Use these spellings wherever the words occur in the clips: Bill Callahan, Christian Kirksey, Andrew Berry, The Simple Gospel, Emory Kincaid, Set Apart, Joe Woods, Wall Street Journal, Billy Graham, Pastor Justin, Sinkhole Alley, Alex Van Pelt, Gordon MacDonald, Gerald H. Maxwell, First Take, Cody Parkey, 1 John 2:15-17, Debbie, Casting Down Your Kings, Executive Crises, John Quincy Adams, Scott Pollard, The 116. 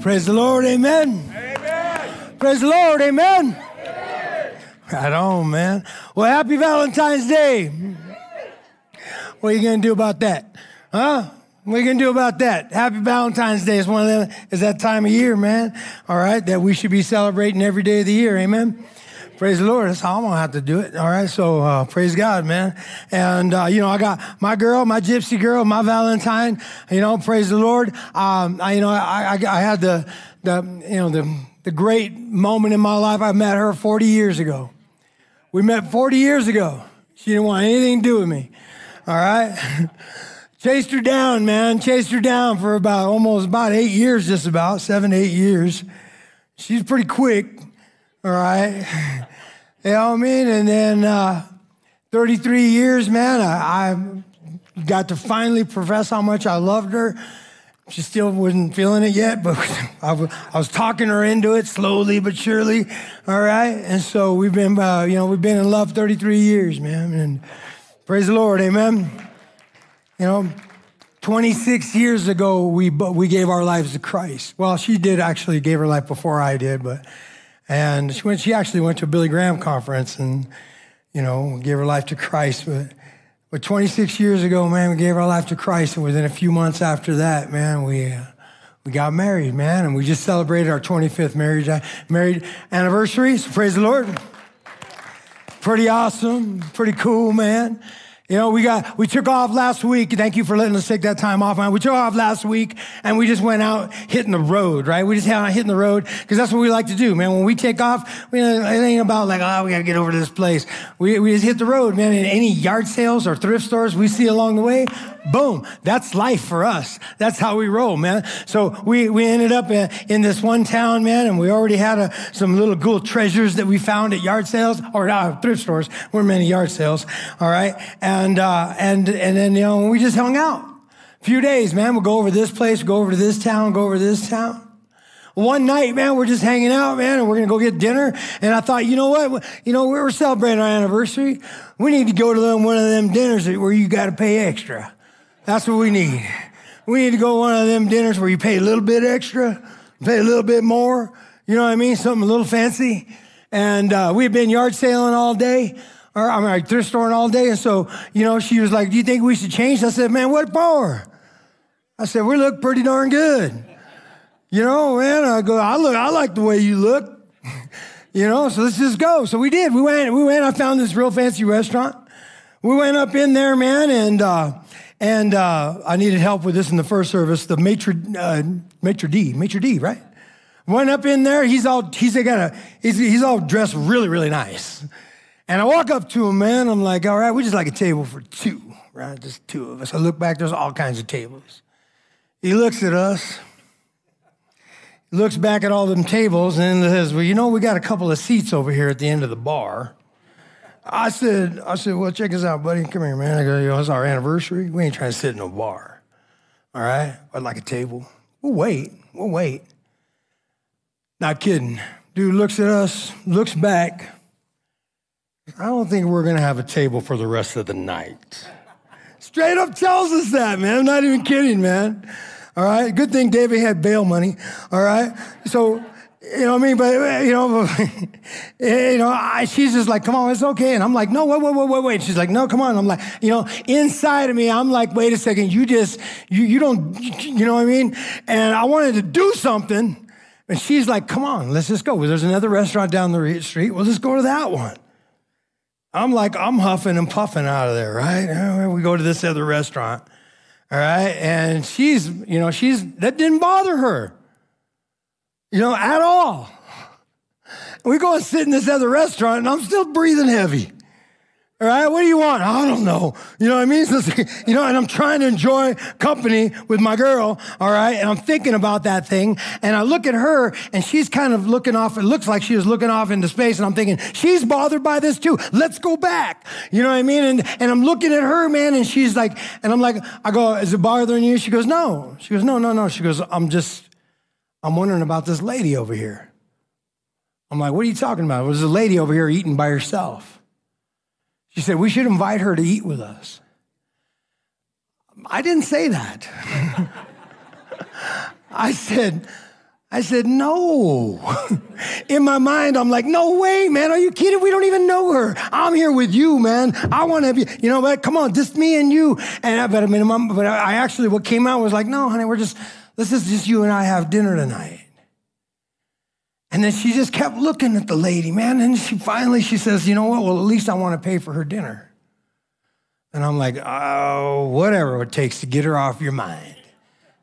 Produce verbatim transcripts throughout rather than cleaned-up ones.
Praise the Lord, amen. Amen. Praise the Lord, amen. Amen. Right on, man. Well, happy Valentine's Day. What are you going to do about that? Huh? What are you going to do about that? Happy Valentine's Day. It's one of them, it's that time of year, man. All right, that we should be celebrating every day of the year, amen. Praise the Lord. That's how I'm going to have to do it. All right. So, uh, praise God, man. And, uh, you know, I got my girl, my gypsy girl, my Valentine, you know, praise the Lord. Um, I, you know, I, I, I had the, the, you know, the, the great moment in my life. I met her forty years ago. We met forty years ago. She didn't want anything to do with me. All right. Chased her down, man. Chased her down for about almost about eight years, just about seven, eight years. She's pretty quick. All right. You know what I mean? And then uh, thirty-three years, man, I, I got to finally profess how much I loved her. She still wasn't feeling it yet, but I, w- I was talking her into it slowly but surely. All right. And so we've been, uh, you know, we've been in love thirty-three years, man. And praise the Lord. Amen. You know, twenty-six years ago, we we gave our lives to Christ. Well, she did actually gave her life before I did, but... And she went, she actually went to a Billy Graham conference and, you know, gave her life to Christ. But, but twenty-six years ago, man, we gave our life to Christ. And within a few months after that, man, we uh, we got married, man. And we just celebrated our twenty-fifth marriage married anniversary. So praise the Lord. Pretty awesome. Pretty cool, man. You know, we got, we took off last week. Thank you for letting us take that time off, man. We took off last week and we just went out hitting the road, right? We just had out hitting the road because that's what we like to do, man. When we take off, we, it ain't about like, oh, we got to get over to this place. We, we just hit the road, man. And any yard sales or thrift stores we see along the way, boom, that's life for us. That's how we roll, man. So we, we ended up in, in this one town, man, and we already had a, some little cool treasures that we found at yard sales or uh, thrift stores. We're many yard sales, all right? And And, uh, and, and then, you know, we just hung out a few days, man. We'll go over this place, go over to this town, go over to this town. One night, man, we're just hanging out, man, and we're going to go get dinner. And I thought, you know what? You know, we were celebrating our anniversary. We need to go to them, one of them dinners where you got to pay extra. That's what we need. We need to go to one of them dinners where you pay a little bit extra, pay a little bit more. You know what I mean? Something a little fancy. And uh, we had been yard saling all day. Or, I mean, like thrift storing all day. And so, you know, she was like, do you think we should change? I said, man, what for? I said, we look pretty darn good. You know, man, I go, I look, I like the way you look. You know, so let's just go. So we did. We went, we went, I found this real fancy restaurant. We went up in there, man, and uh, and uh, I needed help with this in the first service, the maitre, uh, maitre d', maitre d', right? Went up in there. He's all, he's got a, he's, he's all dressed really, really nice. And I walk up to him, man. I'm like, all right, we just like a table for two, right? Just two of us. I look back, there's all kinds of tables. He looks at us, looks back at all them tables, and says, well, you know, we got a couple of seats over here at the end of the bar. I said, I said, well, check us out, buddy. Come here, man. I go, you know, it's our anniversary. We ain't trying to sit in no bar. All right? I'd like a table. We'll wait. We'll wait. Not kidding. Dude looks at us, looks back. I don't think we're going to have a table for the rest of the night. Straight up tells us that, man. I'm not even kidding, man. All right. Good thing Debbie had bail money. All right. So, you know what I mean? But, you know, you know, I, she's just like, come on, it's okay. And I'm like, no, wait, wait, wait, wait, wait. She's like, no, come on. I'm like, you know, inside of me, I'm like, wait a second. You just, you, you don't, you know what I mean? And I wanted to do something. And she's like, come on, let's just go. Well, there's another restaurant down the street. Well, let's go to that one. I'm like, I'm huffing and puffing out of there, right? We go to this other restaurant, all right? And she's, you know, she's, that didn't bother her, you know, at all. We go and sit in this other restaurant, and I'm still breathing heavy, all right? What do you want? I don't know. You know what I mean? So, you know, and I'm trying to enjoy company with my girl, all right? And I'm thinking about that thing, and I look at her, and she's kind of looking off. It looks like she was looking off into space, and I'm thinking, she's bothered by this too. Let's go back. You know what I mean? And and I'm looking at her, man, and she's like, and I'm like, I go, is it bothering you? She goes, no. She goes, no, no, no. She goes, I'm just, I'm wondering about this lady over here. I'm like, what are you talking about? Well, there's a lady over here eating by herself. She said, we should invite her to eat with us. I didn't say that. I said, I said, no. In my mind, I'm like, no way, man. Are you kidding? We don't even know her. I'm here with you, man. I want to have you. You know what? Come on, just me and you. And I, but I mean, my, but I actually, what came out was like, no, honey, we're just, let's just, just you and I have dinner tonight. And then she just kept looking at the lady, man. And she finally, she says, you know what? Well, at least I want to pay for her dinner. And I'm like, oh, whatever it takes to get her off your mind.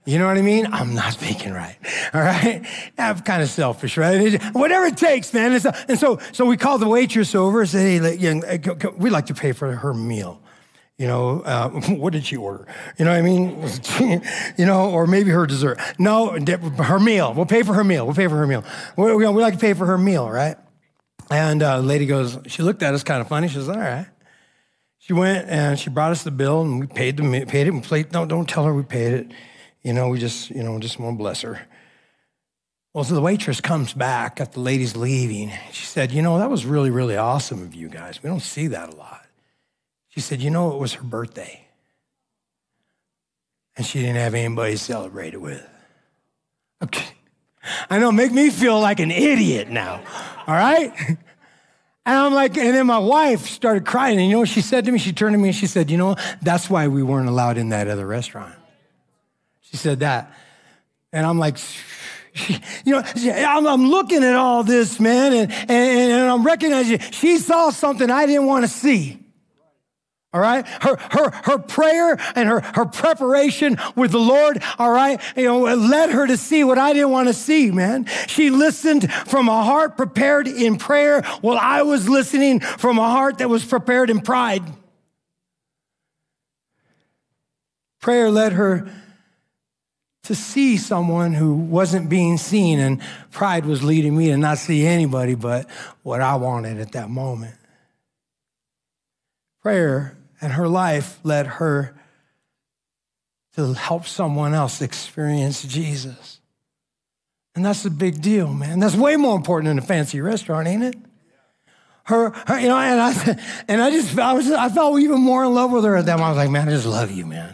You know what I mean? I'm not thinking right, all right? I'm kind of selfish, right? Whatever it takes, man. And so, and so, so we called the waitress over and said, hey, we'd like to pay for her meal. You know, uh, what did she order? You know what I mean? You know, or maybe her dessert. No, her meal. We'll pay for her meal. We'll pay for her meal. We'd like to pay for her meal, right? And uh, the lady goes, she looked at us kind of funny. She says, all right. She went and she brought us the bill and we paid, the, paid it. We played, no, don't tell her we paid it. You know, we just, you know, just want to bless her. Well, so the waitress comes back after the lady's leaving. She said, you know, that was really, really awesome of you guys. We don't see that a lot. She said, you know, it was her birthday. And she didn't have anybody to celebrate it with. Okay. I know, make me feel like an idiot now. All right? And I'm like, and then my wife started crying. And you know what she said to me? She turned to me and she said, you know, that's why we weren't allowed in that other restaurant. She said that. And I'm like, you know, I'm, I'm looking at all this, man, and, and, and I'm recognizing she saw something I didn't want to see. All right? Her her her prayer and her, her preparation with the Lord, all right, you know, led her to see what I didn't want to see, man. She listened from a heart prepared in prayer while I was listening from a heart that was prepared in pride. Prayer led her to see someone who wasn't being seen, and pride was leading me to not see anybody but what I wanted at that moment. Prayer and her life led her to help someone else experience Jesus. And that's a big deal, man. That's way more important than a fancy restaurant, ain't it? Her, her you know, and I, and I just, I was, I felt even more in love with her at that moment. I was like, man, I just love you, man.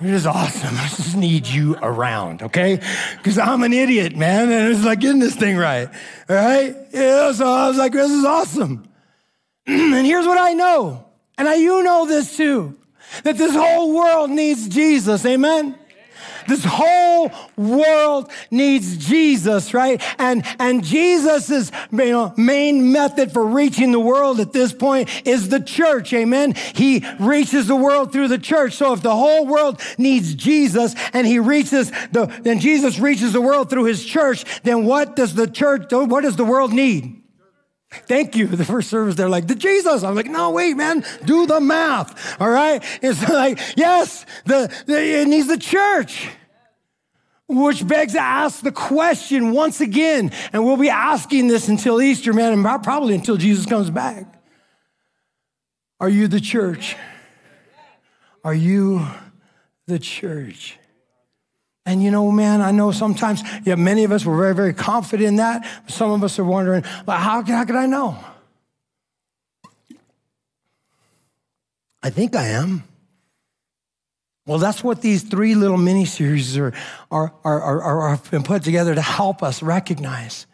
It is awesome. I just need you around, okay? Because I'm an idiot, man. And it's like getting this thing right, all right? Yeah, so I was like, this is awesome. And here's what I know. And I, you know this too, that this whole world needs Jesus, amen? This whole world needs Jesus, right? And and Jesus' you know, main method for reaching the world at this point is the church, amen? He reaches the world through the church. So if the whole world needs Jesus and he reaches the, then Jesus reaches the world through his church, then what does the church, what does the world need? Thank you. The first service, they're like, the Jesus. I'm like, no, wait, man, do the math. All right. It's like, yes, the, the it needs the church. Which begs to ask the question once again, and we'll be asking this until Easter, man, and probably until Jesus comes back. Are you the church? Are you the church? And you know, man, I know sometimes, yeah, many of us were very, very confident in that. But some of us are wondering, well, how, how could I know? I think I am. Well, that's what these three little mini-series are, are, are, are, are been put together to help us recognize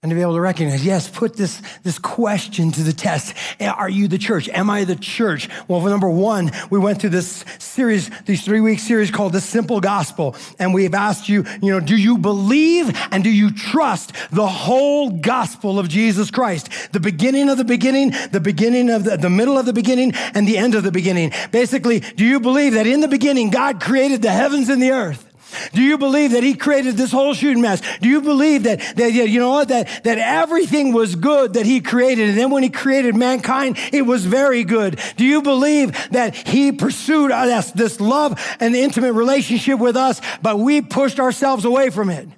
and to be able to recognize, yes, put this, this question to the test. Are you the church? Am I the church? Well, for number one, we went through this series, these three-week series called The Simple Gospel, and we've asked you, you know, do you believe and do you trust the whole gospel of Jesus Christ? The beginning of the beginning, the beginning of the, the middle of the beginning, and the end of the beginning. Basically, do you believe that in the beginning, God created the heavens and the earth? Do you believe that he created this whole shooting match? Do you believe that, that you know what, that, that everything was good that he created, and then when he created mankind, it was very good? Do you believe that he pursued us, this love and intimate relationship with us, but we pushed ourselves away from it?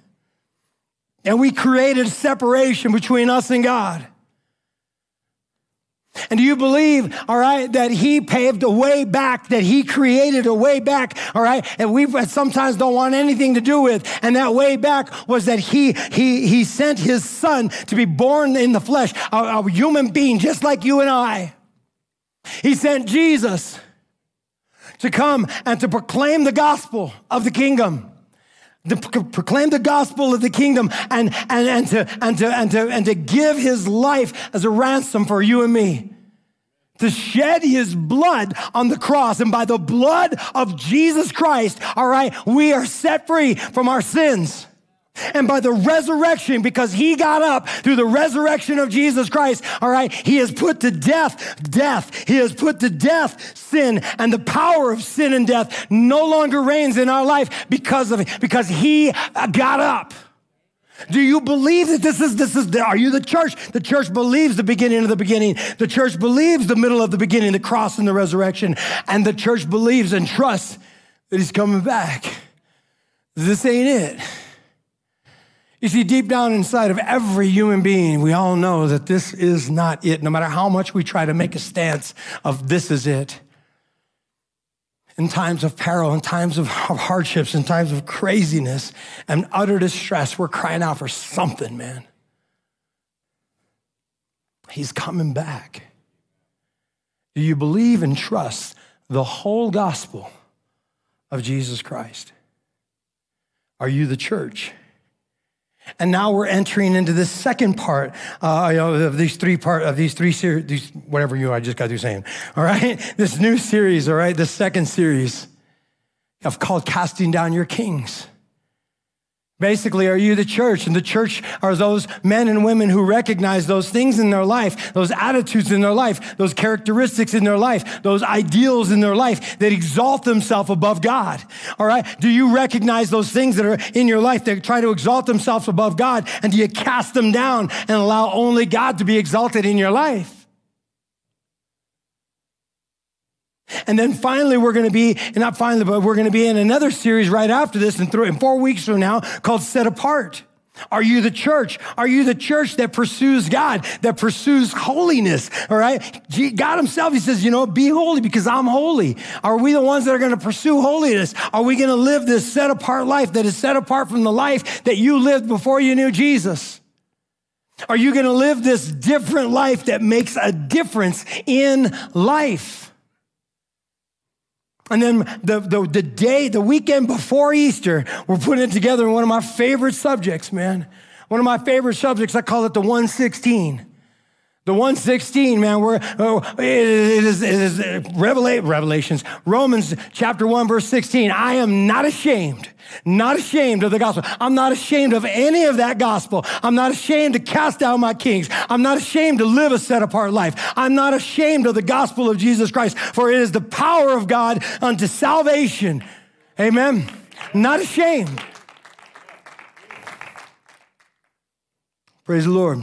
And we created separation between us and God. And do you believe, all right, that he paved a way back, that he created a way back, all right, and we sometimes don't want anything to do with, and that way back was that he he he sent his son to be born in the flesh, a, a human being just like you and I. He sent Jesus to come and to proclaim the gospel of the kingdom. to proclaim the gospel of the kingdom and, and, and, to, and, to, and, to, and to give his life as a ransom for you and me. To shed his blood on the cross. And by the blood of Jesus Christ, all right, we are set free from our sins. And by the resurrection, because he got up through the resurrection of Jesus Christ, all right, he has put to death, death. He has put to death sin, and the power of sin and death no longer reigns in our life because of because he got up. Do you believe that this is, this is, are you the church? The church believes the beginning of the beginning. The church believes the middle of the beginning, the cross and the resurrection. And the church believes and trusts that he's coming back. This ain't it. You see, deep down inside of every human being, we all know that this is not it, no matter how much we try to make a stance of this is it. In times of peril, in times of hardships, in times of craziness and utter distress, we're crying out for something, man. He's coming back. Do you believe and trust the whole gospel of Jesus Christ? Are you the church? And now we're entering into this second part uh, you know, of these three part of these three series, these, whatever you I just got through saying. All right, this new series. All right, the second series I've called "Casting Down Your Kings." Basically, are you the church? And the church are those men and women who recognize those things in their life, those attitudes in their life, those characteristics in their life, those ideals in their life that exalt themselves above God. All right? Do you recognize those things that are in your life that try to exalt themselves above God? And do you cast them down and allow only God to be exalted in your life? And then finally, we're going to be, and not finally, but we're going to be in another series right after this in, three, in four weeks from now called Set Apart. Are you the church? Are you the church that pursues God, that pursues holiness, all right? God himself, he says, you know, be holy because I'm holy. Are we the ones that are going to pursue holiness? Are we going to live this set apart life that is set apart from the life that you lived before you knew Jesus? Are you going to live this different life that makes a difference in life? And then the, the the day, the weekend before Easter, we're putting it together in one of my favorite subjects, man. One of my favorite subjects, I call it the one sixteen. The one sixteen, man, we're, oh, it is, it is Revela- Revelations, Romans chapter one, verse sixteen. I am not ashamed, not ashamed of the gospel. I'm not ashamed of any of that gospel. I'm not ashamed to cast out my kings. I'm not ashamed to live a set apart life. I'm not ashamed of the gospel of Jesus Christ, for it is the power of God unto salvation. Amen. Not ashamed. Praise the Lord.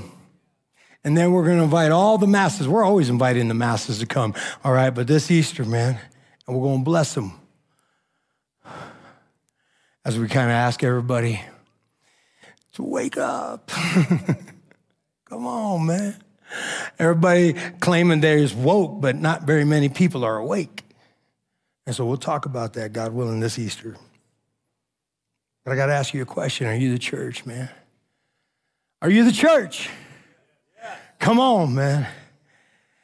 And then we're going to invite all the masses. We're always inviting the masses to come. All right, but this Easter, man, and we're going to bless them. As we kind of ask everybody to wake up. Come on, man. Everybody claiming they're woke, but not very many people are awake. And so we'll talk about that, God willing, this Easter. But I got to ask you a question. Are you the church, man? Are you the church? Come on, man.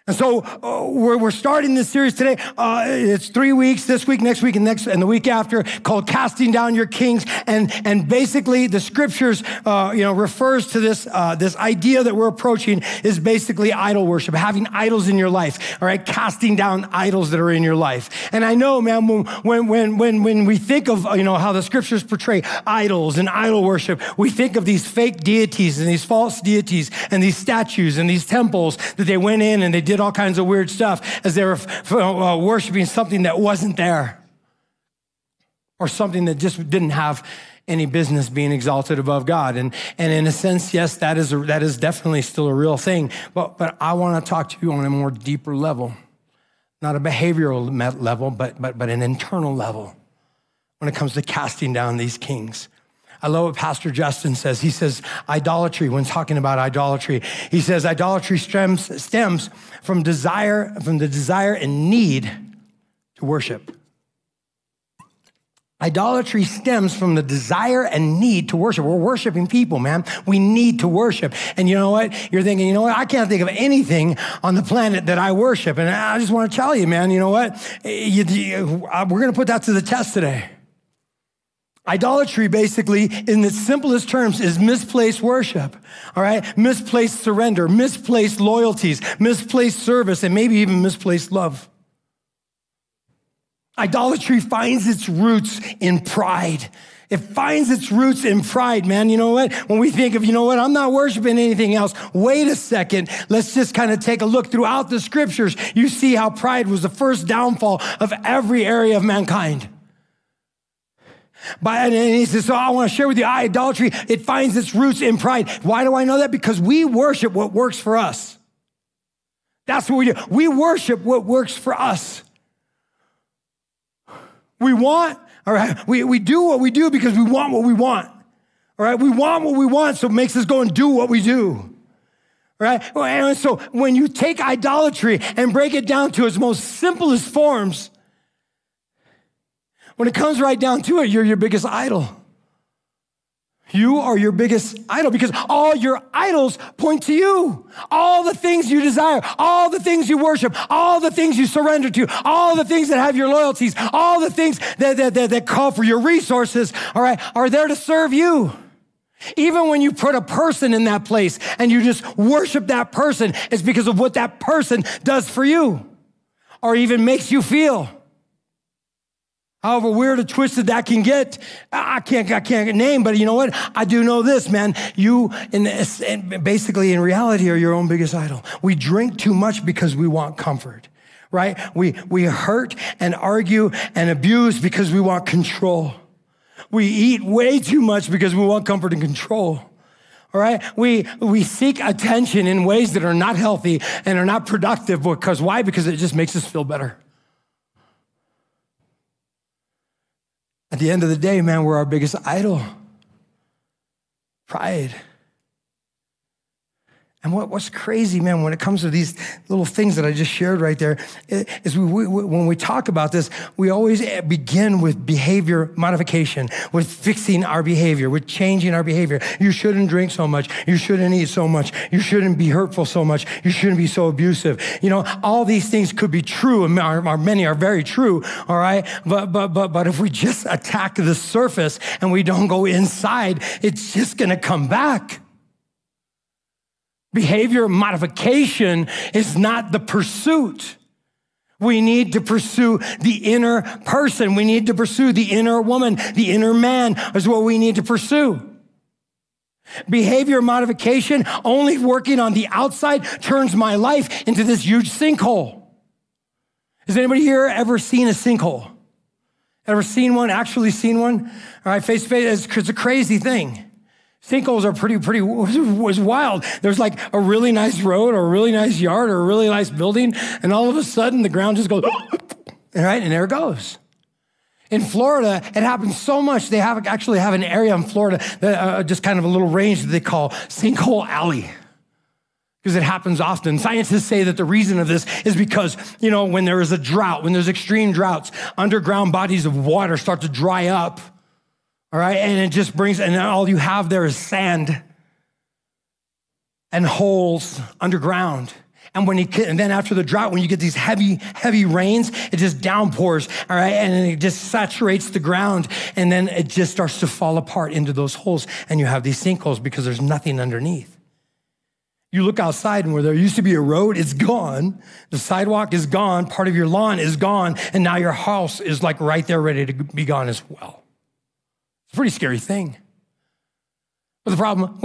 And so uh, we're, we're starting this series today. Uh, it's three weeks, this week, next week, and next and the week after, called Casting Down Your Kings. And and basically the scriptures, uh, you know, refers to this, uh, this idea that we're approaching is basically idol worship, having idols in your life, all right? Casting down idols that are in your life. And I know, man, when, when, when, when we think of, you know, how the scriptures portray idols and idol worship, we think of these fake deities and these false deities and these statues and these temples that they went in and they did all kinds of weird stuff as they were uh, worshiping something that wasn't there or something that just didn't have any business being exalted above God. And, and in a sense, yes, that is, a, that is definitely still a real thing. But, but I want to talk to you on a more deeper level, not a behavioral level, but, but, but an internal level when it comes to casting down these kings. I love what Pastor Justin says. He says, idolatry, when talking about idolatry, he says, idolatry stems, stems from desire, from the desire and need to worship. Idolatry stems from the desire and need to worship. We're worshiping people, man. We need to worship. And you know what? You're thinking, you know what? I can't think of anything on the planet that I worship. And I just want to tell you, man, you know what? You, you, we're going to put that to the test today. Idolatry, basically, in its simplest terms, is misplaced worship, all right? Misplaced surrender, misplaced loyalties, misplaced service, and maybe even misplaced love. Idolatry finds its roots in pride. It finds its roots in pride, man. You know what? When we think of, you know what, I'm not worshiping anything else. Wait a second. Let's just kind of take a look throughout the scriptures. You see how pride was the first downfall of every area of mankind. By, and he says, so I want to share with you, idolatry, it finds its roots in pride. Why do I know that? Because we worship what works for us. That's what we do. We worship what works for us. We want, all right, we, we do what we do because we want what we want, all right? We want what we want, so it makes us go and do what we do, all right? And so when you take idolatry and break it down to its most simplest forms, when it comes right down to it, you're your biggest idol. You are your biggest idol because all your idols point to you. All the things you desire, all the things you worship, all the things you surrender to, all the things that have your loyalties, all the things that, that, that, that call for your resources, all right, are there to serve you. Even when you put a person in that place and you just worship that person, it's because of what that person does for you or even makes you feel. However weird or twisted that can get, I can't, I can't name, but you know what? I do know this, man. You, in this, and basically in reality, are your own biggest idol. We drink too much because we want comfort, right? We, we hurt and argue and abuse because we want control. We eat way too much because we want comfort and control. All right, we we seek attention in ways that are not healthy and are not productive because why? Because it just makes us feel better. At the end of the day, man, we're our biggest idol. Pride. And what, what's crazy, man, when it comes to these little things that I just shared right there, is we, we, when we talk about this, we always begin with behavior modification, with fixing our behavior, with changing our behavior. You shouldn't drink so much. You shouldn't eat so much. You shouldn't be hurtful so much. You shouldn't be so abusive. You know, all these things could be true, and are, are, many are very true, all right? But, but, but, but if we just attack the surface and we don't go inside, it's just gonna come back. Behavior modification is not the pursuit. We need to pursue the inner person. We need to pursue the inner woman. The inner man is what we need to pursue. Behavior modification, only working on the outside, turns my life into this huge sinkhole. Has anybody here ever seen a sinkhole? Ever seen one? Actually seen one? All right, face to face, it's a crazy thing. Sinkholes are pretty, pretty, was wild. There's like a really nice road or a really nice yard or a really nice building. And all of a sudden the ground just goes, right? And there it goes. In Florida, it happens so much. They have actually have an area in Florida, that, uh, just kind of a little range that they call Sinkhole Alley. Because it happens often. Scientists say that the reason of this is because, you know, when there is a drought, when there's extreme droughts, underground bodies of water start to dry up. All right, and it just brings, and all you have there is sand and holes underground. And when you, and then after the drought, when you get these heavy, heavy rains, it just downpours, all right, and it just saturates the ground, and then it just starts to fall apart into those holes, and you have these sinkholes because there's nothing underneath. You look outside, and where there used to be a road, it's gone. The sidewalk is gone. Part of your lawn is gone, and now your house is like right there ready to be gone as well. Pretty scary thing. But the problem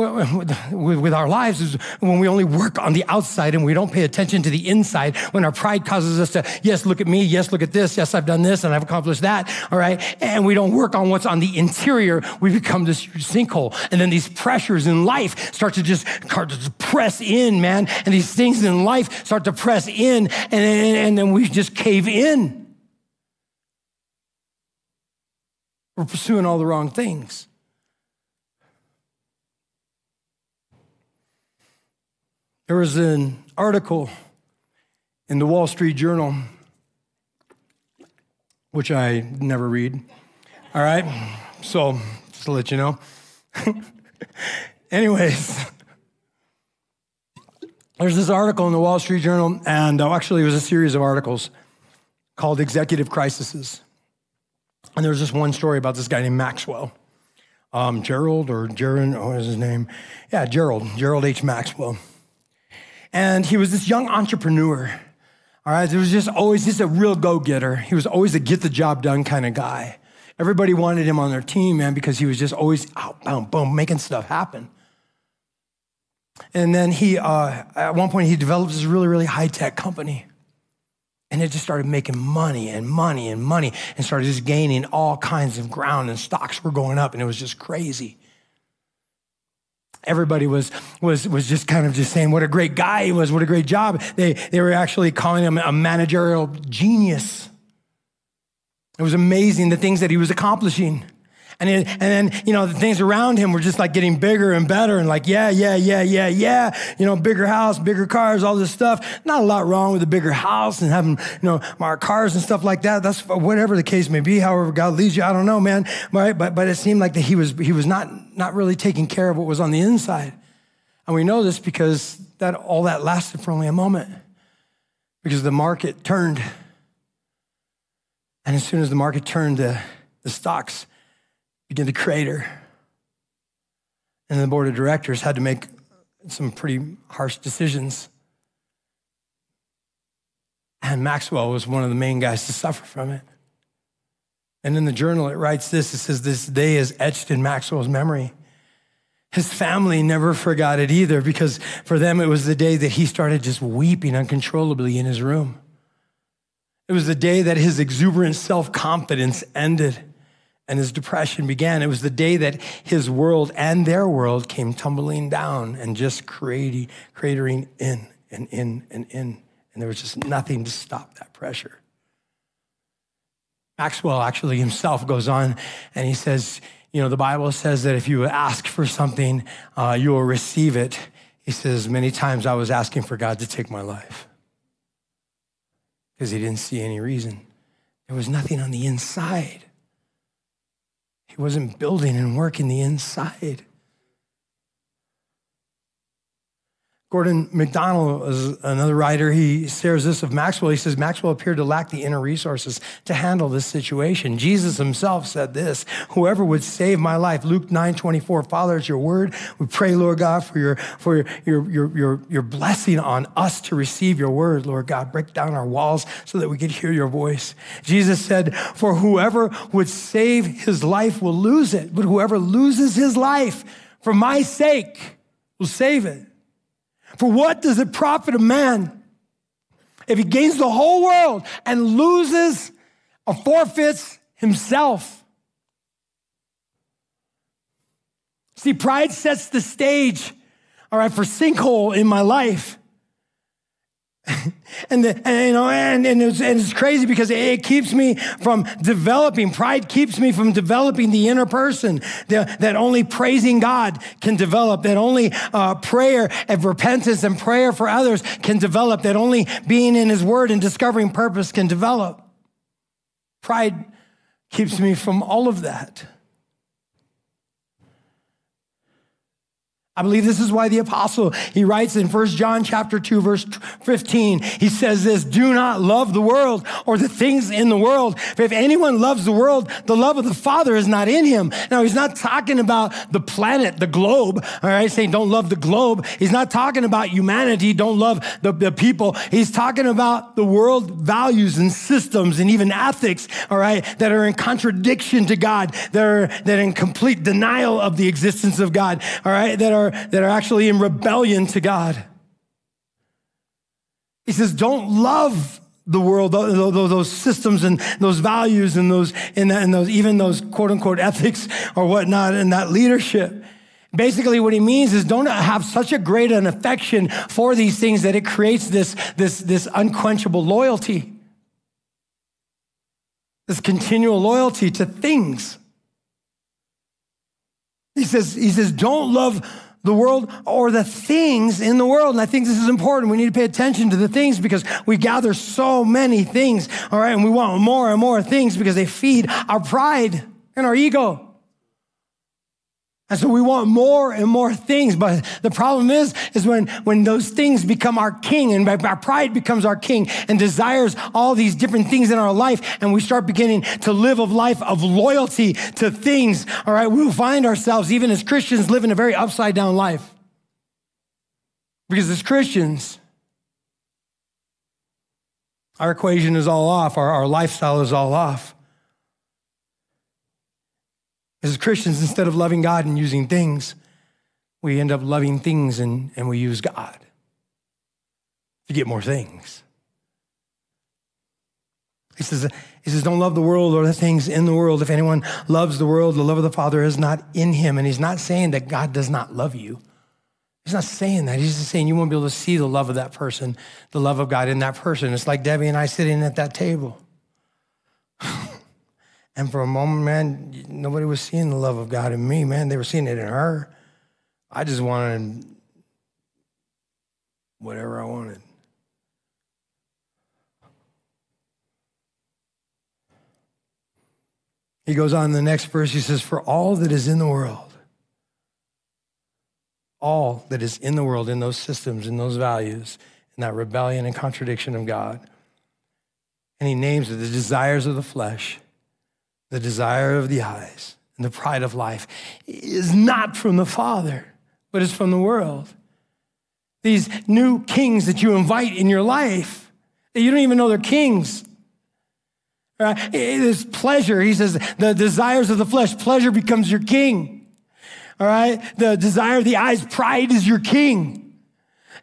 with our lives is when we only work on the outside and we don't pay attention to the inside, when our pride causes us to, yes, look at me, yes, look at this, yes, I've done this and I've accomplished that, all right? And we don't work on what's on the interior, we become this sinkhole. And then these pressures in life start to just press in, man. And these things in life start to press in and, and, and then we just cave in. We're pursuing all the wrong things. There was an article in the Wall Street Journal, which I never read, all right? So just to let you know. Anyways, there's this article in the Wall Street Journal, and actually it was a series of articles called Executive Crises. And there's this one story about this guy named Maxwell. Um, Gerald or Gerald, oh, what is his name? Yeah, Gerald, Gerald H. Maxwell. And he was this young entrepreneur, all right? There was just always just a real go-getter. He was always a get-the-job-done kind of guy. Everybody wanted him on their team, man, because he was just always out, boom, boom, making stuff happen. And then he, uh, at one point, he developed this really, really high-tech company. And it just started making money and money and money and started just gaining all kinds of ground, and stocks were going up, and it was just crazy. Everybody was was was just kind of just saying what a great guy he was, what a great job. They, they were actually calling him a managerial genius. It was amazing, the things that he was accomplishing. And, it, and then, you know, the things around him were just like getting bigger and better and like, yeah, yeah, yeah, yeah, yeah. You know, bigger house, bigger cars, all this stuff. Not a lot wrong with a bigger house and having, you know, more cars and stuff like that. That's whatever the case may be, however God leads you. I don't know, man. Right? But, but it seemed like that he was, he was not, not really taking care of what was on the inside. And we know this because that all that lasted for only a moment, because the market turned. And as soon as the market turned, the, the stocks began to crater. And the board of directors had to make some pretty harsh decisions. And Maxwell was one of the main guys to suffer from it. And in the journal, it writes this, it says, this day is etched in Maxwell's memory. His family never forgot it either, because for them, it was the day that he started just weeping uncontrollably in his room. It was the day that his exuberant self-confidence ended and his depression began. It was the day that his world and their world came tumbling down and just creating, cratering in and in and in. And there was just nothing to stop that pressure. Maxwell actually himself goes on and he says, you know, the Bible says that if you ask for something, uh, you will receive it. He says, many times I was asking for God to take my life because he didn't see any reason. There was nothing on the inside. He wasn't building and working the inside. Gordon MacDonald is another writer. He shares this of Maxwell. He says, Maxwell appeared to lack the inner resources to handle this situation. Jesus himself said this, whoever would save my life, Luke nine twenty-four, Father, it's your word. We pray, Lord God, for your for your your your your blessing on us to receive your word, Lord God. Break down our walls so that we could hear your voice. Jesus said, for whoever would save his life will lose it, but whoever loses his life for my sake will save it. For what does it profit a man if he gains the whole world and loses or forfeits himself? See, pride sets the stage, all right, for sinkhole in my life. And, the, and you know, and, and, it's, and it's crazy because it, it keeps me from developing. Pride keeps me from developing the inner person the, that only praising God can develop, that only uh, prayer and repentance and prayer for others can develop, that only being in his word and discovering purpose can develop. Pride keeps me from all of that. I believe this is why the apostle, he writes in First John chapter two, verse fifteen, he says this, do not love the world or the things in the world. For if anyone loves the world, the love of the Father is not in him. Now, he's not talking about the planet, the globe, all right, saying don't love the globe. He's not talking about humanity, don't love the, the people. He's talking about the world values and systems and even ethics, all right, that are in contradiction to God, that are, that are in complete denial of the existence of God, all right, that are that are actually in rebellion to God. He says, don't love the world, those systems and those values and those, and those, even those quote unquote ethics or whatnot and that leadership. Basically what he means is don't have such a great an affection for these things that it creates this, this, this unquenchable loyalty, this continual loyalty to things. He says, he says, don't love the world or the things in the world. And I think this is important. We need to pay attention to the things because we gather so many things, all right? And we want more and more things because they feed our pride and our ego. And so we want more and more things. But the problem is, is when, when those things become our king, and our pride becomes our king and desires all these different things in our life, and we start beginning to live a life of loyalty to things, all right, we'll find ourselves, even as Christians, living a very upside down life. Because as Christians, our equation is all off. Our, our lifestyle is all off. As Christians, instead of loving God and using things, we end up loving things and, and we use God to get more things. He says, he says, don't love the world or the things in the world. If anyone loves the world, the love of the Father is not in him. And he's not saying that God does not love you. He's not saying that. He's just saying you won't be able to see the love of that person, the love of God in that person. It's like Debbie and I sitting at that table. And for a moment, man, nobody was seeing the love of God in me, man. They were seeing it in her. I just wanted whatever I wanted. He goes on in the next verse. He says, for all that is in the world, all that is in the world, in those systems, in those values, in that rebellion and contradiction of God. And he names it the desires of the flesh, the desire of the eyes, and the pride of life is not from the Father, but it's from the world. These new kings that you invite in your life, that you don't even know they're kings. Right? It is pleasure. He says, the desires of the flesh, pleasure becomes your king. All right? The desire of the eyes, pride is your king.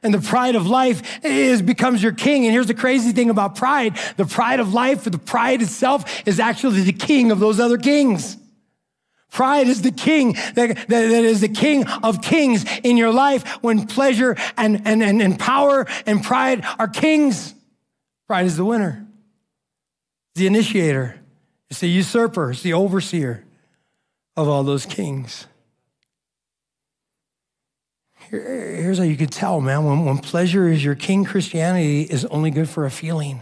And the pride of life is becomes your king. And here's the crazy thing about pride. The pride of life, the pride itself is actually the king of those other kings. Pride is the king that, that, that is the king of kings in your life when pleasure and, and, and, and power and pride are kings. Pride is the winner. It's the initiator. It's the usurper. It's the overseer of all those kings. Here's how you could tell, man. When, when pleasure is your king, Christianity is only good for a feeling.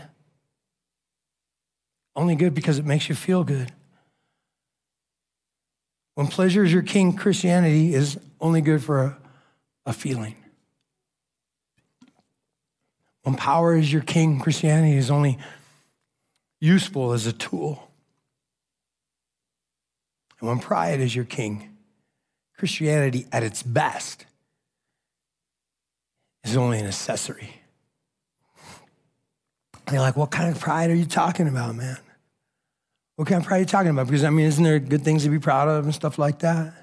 Only good because it makes you feel good. When pleasure is your king, Christianity is only good for a, a feeling. When power is your king, Christianity is only useful as a tool. And when pride is your king, Christianity at its best is only an accessory. And you're like, what kind of pride are you talking about, man? What kind of pride are you talking about? Because, I mean, isn't there good things to be proud of and stuff like that?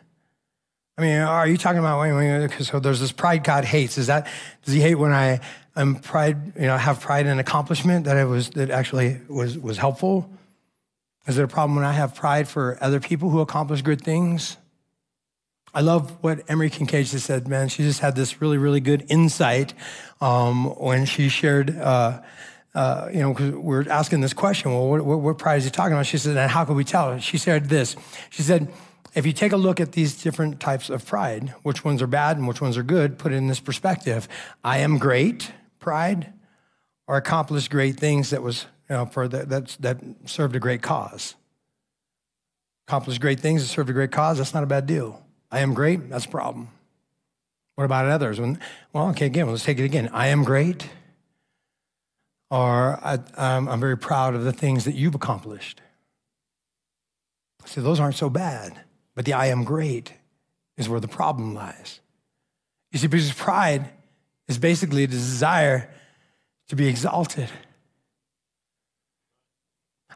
I mean, are you talking about, wait, wait, wait, so there's this pride God hates. Is that, does he hate when I am pride, you know, have pride in accomplishment that it was, that actually was, was helpful? Is there a problem when I have pride for other people who accomplish good things? I love what Emory Kincaid just said, man. She just had this really, really good insight um, when she shared, uh, uh, you know, because we're asking this question, well, what, what, what pride is he talking about? She said, and how can we tell? She said this. She said, if you take a look at these different types of pride, which ones are bad and which ones are good, put it in this perspective. I am great pride, or accomplished great things that was, you know, for the, that's, that served a great cause. Accomplished great things that served a great cause, that's not a bad deal. I am great, that's a problem. What about others? When, well, okay, again, let's take it again. I am great, or I, um, I'm very proud of the things that you've accomplished. See, those aren't so bad, but the I am great is where the problem lies. You see, because pride is basically a desire to be exalted.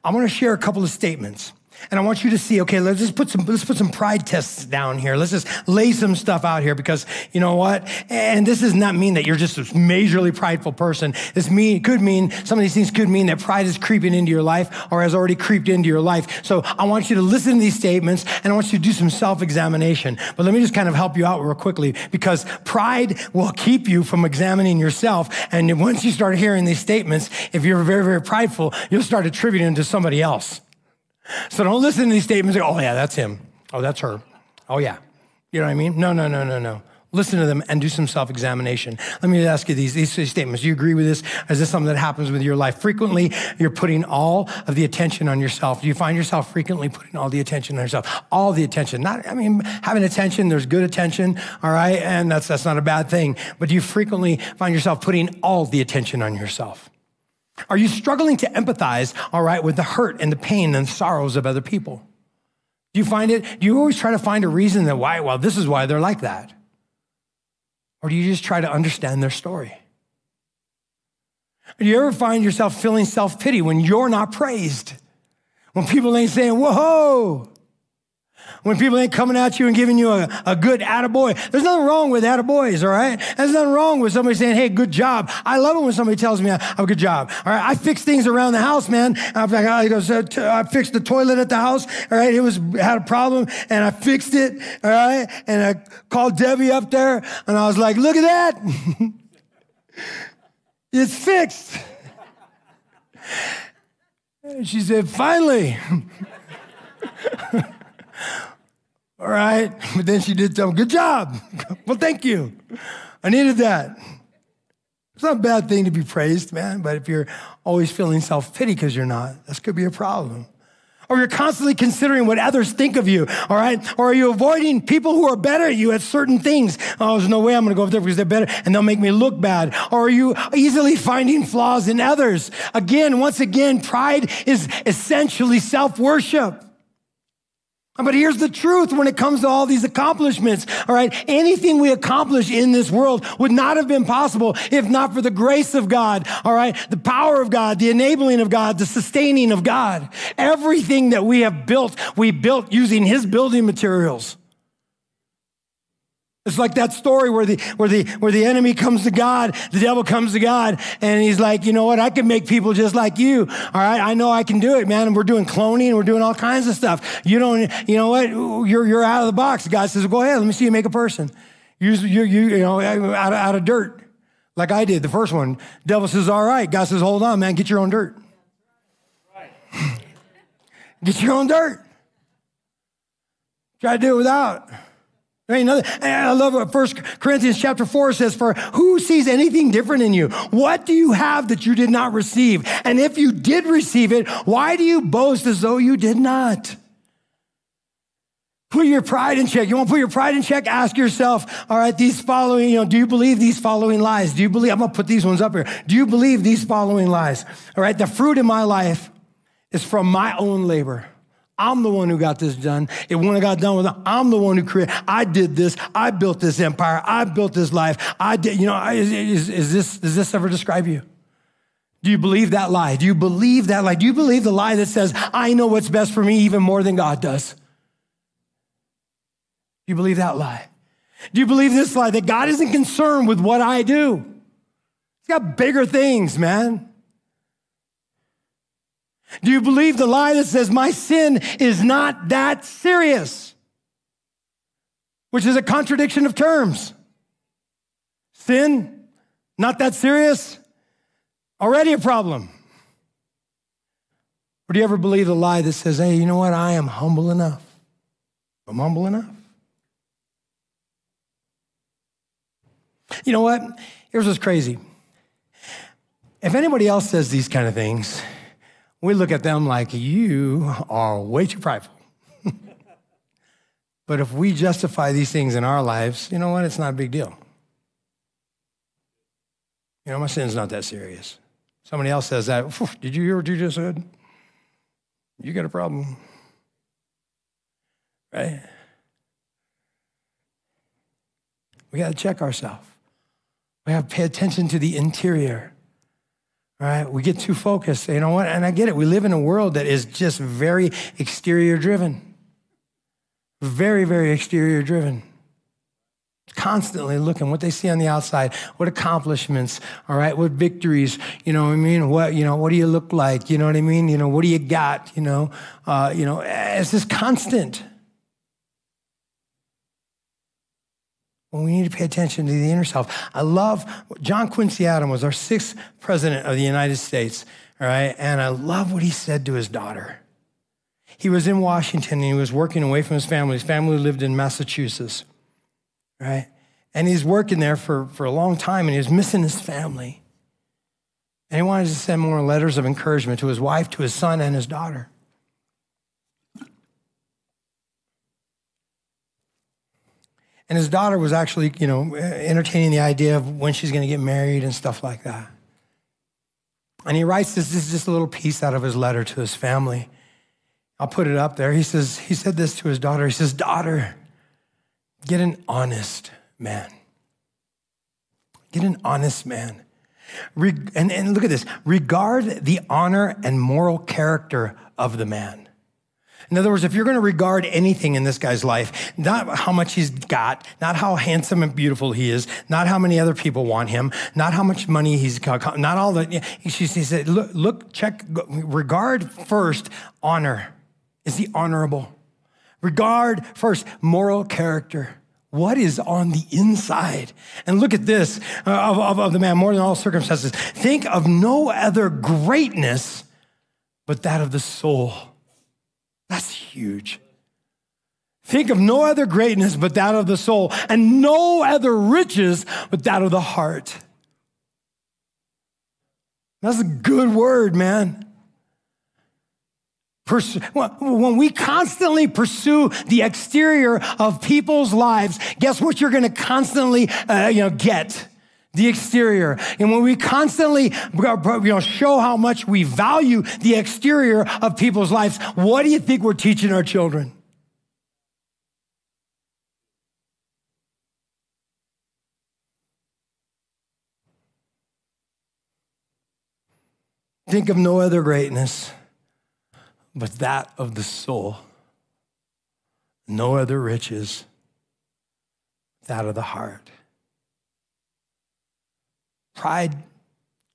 I want to share a couple of statements. And I want you to see, okay, let's just put some, let's put some pride tests down here. Let's just lay some stuff out here because you know what? And this does not mean that you're just a majorly prideful person. This mean, could mean, some of these things could mean that pride is creeping into your life or has already creeped into your life. So I want you to listen to these statements and I want you to do some self-examination. But let me just kind of help you out real quickly because pride will keep you from examining yourself. And once you start hearing these statements, if you're very, very prideful, you'll start attributing them to somebody else. So don't listen to these statements and go, oh, yeah, that's him. Oh, that's her. Oh, yeah. You know what I mean? No, no, no, no, no. Listen to them and do some self-examination. Let me ask you these, these statements. Do you agree with this? Is this something that happens with your life? Frequently, you're putting all of the attention on yourself. Do you find yourself frequently putting all the attention on yourself? All the attention. Not, I mean, having attention, there's good attention, all right? And that's, that's not a bad thing. But do you frequently find yourself putting all the attention on yourself? Are you struggling to empathize, all right, with the hurt and the pain and sorrows of other people? Do you find it, do you always try to find a reason that why, well, this is why they're like that? Or do you just try to understand their story? Do you ever find yourself feeling self-pity when you're not praised? When people ain't saying, whoa. When people ain't coming at you and giving you a, a good attaboy. There's nothing wrong with attaboys, all right? There's nothing wrong with somebody saying, hey, good job. I love it when somebody tells me I have a good job, all right? I fix things around the house, man. I, I, I fixed the toilet at the house, all right? It was had a problem, and I fixed it, all right? And I called Debbie up there, and I was like, look at that. It's fixed. And she said, finally. All right, but then she did tell me, good job. Well, thank you. I needed that. It's not a bad thing to be praised, man, but if you're always feeling self-pity because you're not, this could be a problem. Or you're constantly considering what others think of you, all right? Or are you avoiding people who are better at you at certain things? Oh, there's no way I'm gonna go up there because they're better and they'll make me look bad. Or are you easily finding flaws in others? Again, once again, pride is essentially self-worship. But here's the truth when it comes to all these accomplishments, all right? Anything we accomplish in this world would not have been possible if not for the grace of God, all right? The power of God, the enabling of God, the sustaining of God. Everything that we have built, we built using his building materials. It's like that story where the, where the, where the enemy comes to God, the devil comes to God, and he's like, you know what? I can make people just like you. All right. I know I can do it, man. And we're doing cloning and we're doing all kinds of stuff. You don't, you know what? You're, you're out of the box. God says, well, go ahead. Let me see you make a person. You, you, you, you know, out of, out of dirt. Like I did the first one. Devil says, all right. God says, hold on, man. Get your own dirt. Right. Get your own dirt. Try to do it without. There ain't nothing. I love what First Corinthians chapter four says, for who sees anything different in you? What do you have that you did not receive? And if you did receive it, why do you boast as though you did not? Put your pride in check. You want to put your pride in check? Ask yourself, all right, these following, you know, do you believe these following lies? Do you believe, I'm going to put these ones up here. Do you believe these following lies? All right, the fruit in my life is from my own labor. I'm the one who got this done. It wouldn't have got done with it. I'm the one who created. I did this. I built this empire. I built this life. I did, you know, I, is, is this, does this ever describe you? Do you believe that lie? Do you believe that lie? Do you believe the lie that says, I know what's best for me even more than God does? Do you believe that lie? Do you believe this lie that God isn't concerned with what I do? He's got bigger things, man. Do you believe the lie that says my sin is not that serious? Which is a contradiction of terms. Sin, not that serious, already a problem. Or do you ever believe the lie that says, hey, you know what? I am humble enough. I'm humble enough. You know what? Here's what's crazy. If anybody else says these kind of things, we look at them like, you are way too prideful. But if we justify these things in our lives, you know what? It's not a big deal. You know, my sin's not that serious. Somebody else says that, did you hear what you just said? You got a problem. Right? We got to check ourselves. We have to pay attention to the interior. All right, we get too focused, you know what? And I get it. We live in a world that is just very exterior driven. Very, very exterior driven. Constantly looking what they see on the outside, what accomplishments, all right, what victories, you know what I mean? What, you know, what do you look like? You know what I mean? You know, what do you got? You know, uh, you know, it's just constant. Well, we need to pay attention to the inner self. I love, John Quincy Adams was our sixth president of the United States, all right? And I love what he said to his daughter. He was in Washington and he was working away from his family. His family lived in Massachusetts, right? And he's working there for, for a long time, and he was missing his family. And he wanted to send more letters of encouragement to his wife, to his son, and his daughter. And his daughter was actually, you know, entertaining the idea of when she's going to get married and stuff like that. And he writes this, this is just a little piece out of his letter to his family. I'll put it up there. He says, he said this to his daughter. He says, "Daughter, get an honest man. Get an honest man. Re- and, and look at this. Regard the honor and moral character of the man." In other words, if you're going to regard anything in this guy's life, not how much he's got, not how handsome and beautiful he is, not how many other people want him, not how much money he's got, not all the, she said, look, look, check, regard first honor. Is he honorable? Regard first moral character. What is on the inside? And look at this uh, of, of, of the man, more than all circumstances. Think of no other greatness but that of the soul. That's huge. Think of no other greatness but that of the soul, and no other riches but that of the heart. That's a good word, man. Purs- when we constantly pursue the exterior of people's lives, guess what you're going to constantly uh, you know, get? The exterior. And when we constantly, you know, show how much we value the exterior of people's lives, what do you think we're teaching our children? Think of no other greatness but that of the soul. No other riches, that of the heart. Pride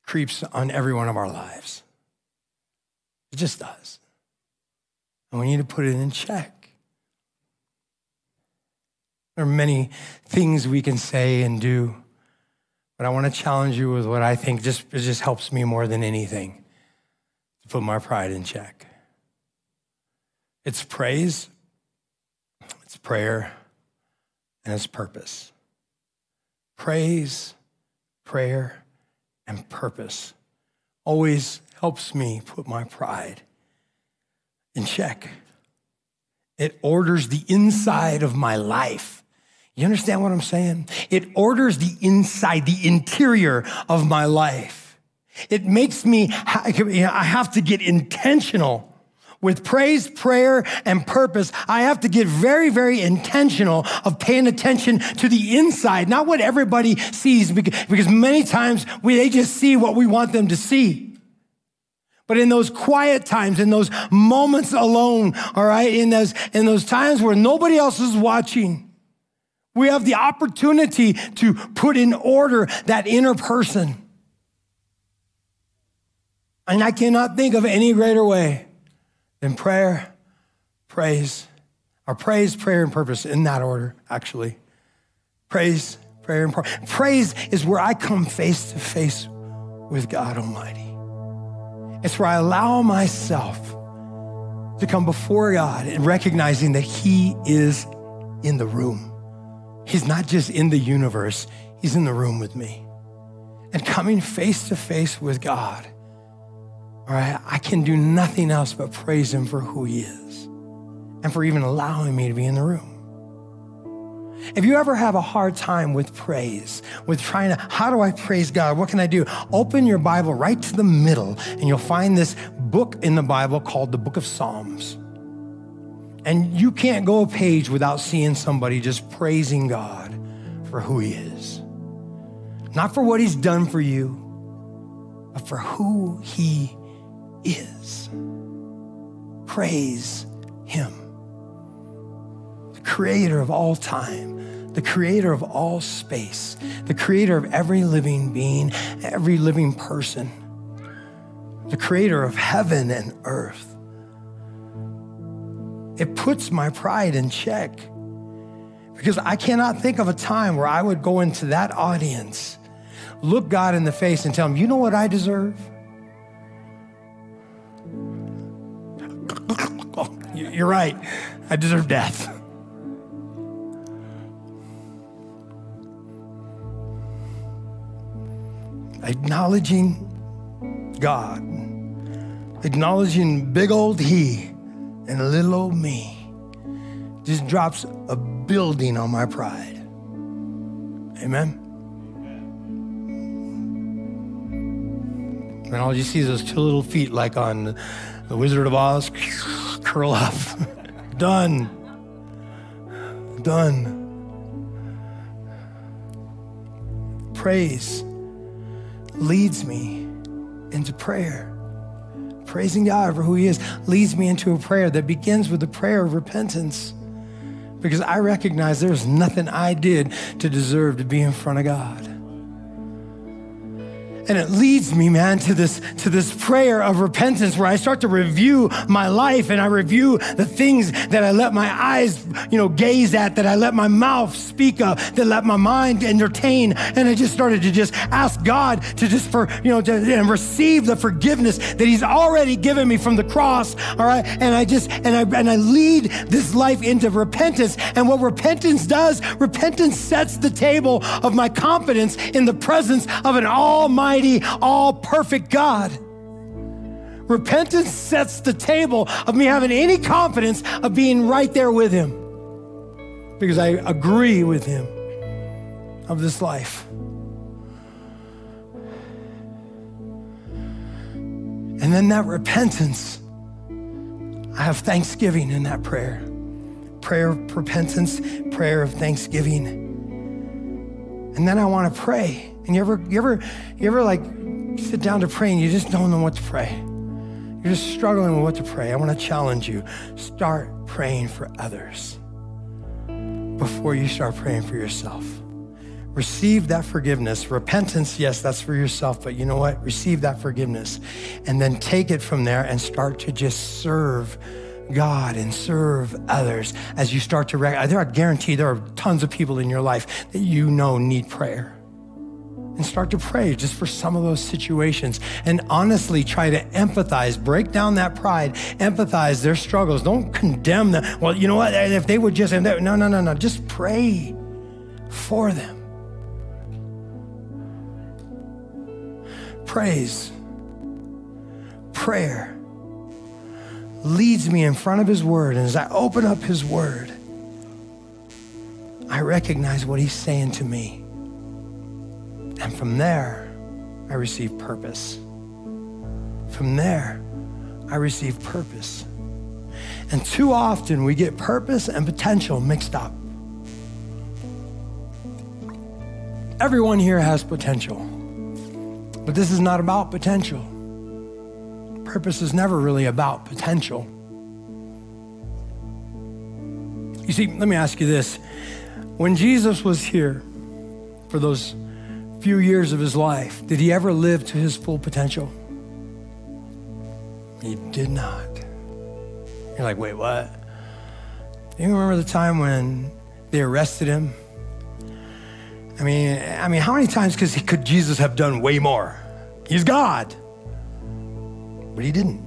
creeps on every one of our lives. It just does. And we need to put it in check. There are many things we can say and do, but I want to challenge you with what I think just, it just helps me more than anything to put my pride in check. It's praise, it's prayer, and it's purpose. Praise, prayer, and purpose always helps me put my pride in check. It orders the inside of my life. You understand what I'm saying? It orders the inside, the interior of my life. It makes me, you know, I have to get intentional with praise, prayer, and purpose. I have to get very, very intentional of paying attention to the inside, not what everybody sees, because many times we, they just see what we want them to see. But in those quiet times, in those moments alone, all right, in those, in those times where nobody else is watching, we have the opportunity to put in order that inner person. And I cannot think of any greater way Then prayer, praise, or praise, prayer, and purpose in that order, actually. Praise, prayer, and purpose. Praise is where I come face to face with God Almighty. It's where I allow myself to come before God and recognizing that He is in the room. He's not just in the universe, He's in the room with me. And coming face to face with God, all right, I can do nothing else but praise Him for who He is and for even allowing me to be in the room. If you ever have a hard time with praise, with trying to, how do I praise God? What can I do? Open your Bible right to the middle and you'll find this book in the Bible called the Book of Psalms. And you can't go a page without seeing somebody just praising God for who He is. Not for what He's done for you, but for who He is. is. Praise Him. The creator of all time, the creator of all space, the creator of every living being, every living person, the creator of heaven and earth. It puts my pride in check because I cannot think of a time where I would go into that audience, look God in the face and tell Him, you know what I deserve? You're right. I deserve death. Acknowledging God. Acknowledging big old He and little old me. Just drops a building on my pride. Amen? And all you see is those two little feet like on The Wizard of Oz, curl up. Done. Done. Praise leads me into prayer. Praising God for who He is leads me into a prayer that begins with a prayer of repentance, because I recognize there's nothing I did to deserve to be in front of God. And it leads me, man, to this, to this prayer of repentance where I start to review my life and I review the things that I let my eyes, you know, gaze at, that I let my mouth speak of, that let my mind entertain. And I just started to just ask God to just, for, you know, to, and receive the forgiveness that He's already given me from the cross, all right? And I just, and I, and I lead this life into repentance. And what repentance does, repentance sets the table of my confidence in the presence of an almighty, all perfect God. Repentance sets the table of me having any confidence of being right there with Him, because I agree with Him of this life. And then that repentance, I have thanksgiving in that prayer. Prayer of repentance, prayer of thanksgiving. And then I want to pray. And you ever, you ever, you ever like sit down to pray and you just don't know what to pray. You're just struggling with what to pray. I want to challenge you. Start praying for others before you start praying for yourself. Receive that forgiveness. Repentance, yes, that's for yourself, but you know what? Receive that forgiveness and then take it from there and start to just serve God and serve others as you start to recognize. I guarantee there are tons of people in your life that you know need prayer. And start to pray just for some of those situations. And honestly, try to empathize, break down that pride, empathize their struggles. Don't condemn them. Well, you know what, if they would just, no, no, no, no, just pray for them. Praise, prayer leads me in front of His word. And as I open up His word, I recognize what He's saying to me. And from there, I receive purpose. From there, I receive purpose. And too often we get purpose and potential mixed up. Everyone here has potential, but this is not about potential. Purpose is never really about potential. You see, let me ask you this. When Jesus was here for those few years of His life, did He ever live to His full potential? He did not. You're like, wait, what? Do you remember the time when they arrested Him? I mean, I mean, how many times cause he, could Jesus have done way more? He's God, but He didn't.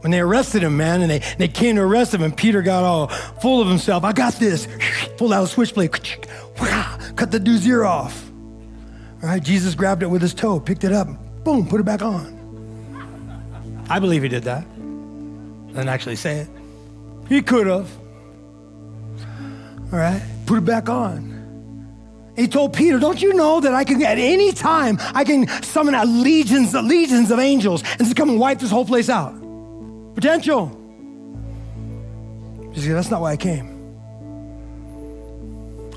When they arrested Him, man, and they, they came to arrest Him, and Peter got all full of himself. I got this, pulled out a switchblade, cut the dude's ear off. All right, Jesus grabbed it with His toe, picked it up, boom, put it back on. I believe He did that. I didn't actually say it. He could have. All right, put it back on. He told Peter, don't you know that I can, at any time, I can summon a legions, a legions of angels and just come and wipe this whole place out? Potential. He said, that's not why I came.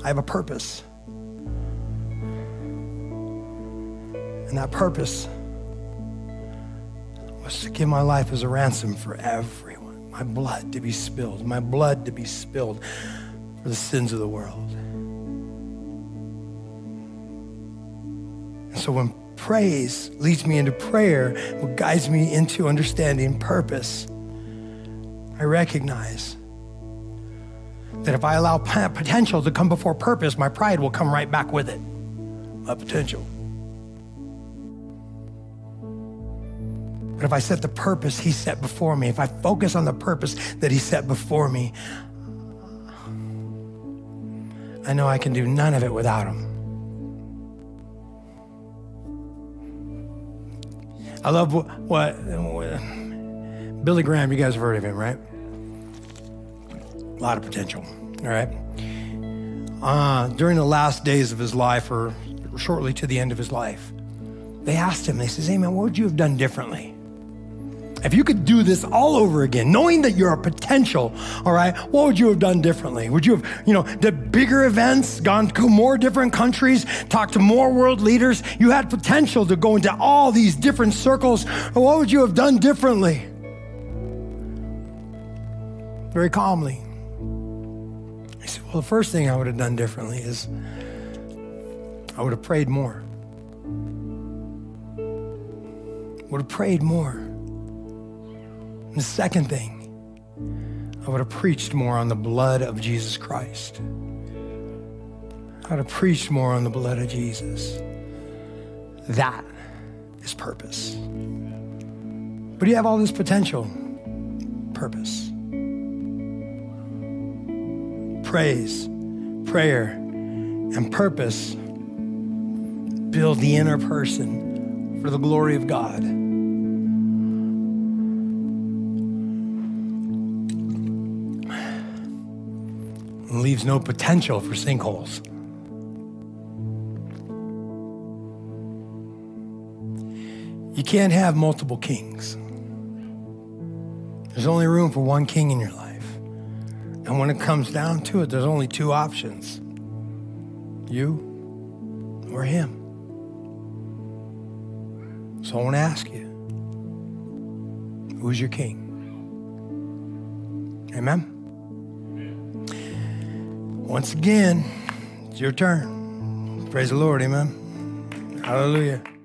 I have a purpose. And that purpose was to give my life as a ransom for everyone. My blood to be spilled, my blood to be spilled for the sins of the world. And so when praise leads me into prayer, what guides me into understanding purpose, I recognize that if I allow potential to come before purpose, my pride will come right back with it. My potential. But if I set the purpose He set before me, if I focus on the purpose that He set before me, I know I can do none of it without Him. I love what, what Billy Graham, you guys have heard of him, right? A lot of potential, all right? Uh, during the last days of his life, or shortly to the end of his life, they asked him, they says, hey man, what would you have done differently? If you could do this all over again, knowing that you're a potential, all right, what would you have done differently? Would you have, you know, did bigger events, gone to more different countries, talked to more world leaders? You had potential to go into all these different circles. What would you have done differently? Very calmly, he said, well, the first thing I would have done differently is I would have prayed more. Would have prayed more. The second thing, I would have preached more on the blood of Jesus Christ. I would have preached more on the blood of Jesus. That is purpose. But you have all this potential. Purpose. Praise, prayer, and purpose build the inner person for the glory of God. Leaves no potential for sinkholes. You can't have multiple kings. There's only room for one king in your life. And when it comes down to it, there's only two options. You or him. So I want to ask you, who's your king? Amen? Once again, it's your turn. Praise the Lord, amen. Hallelujah.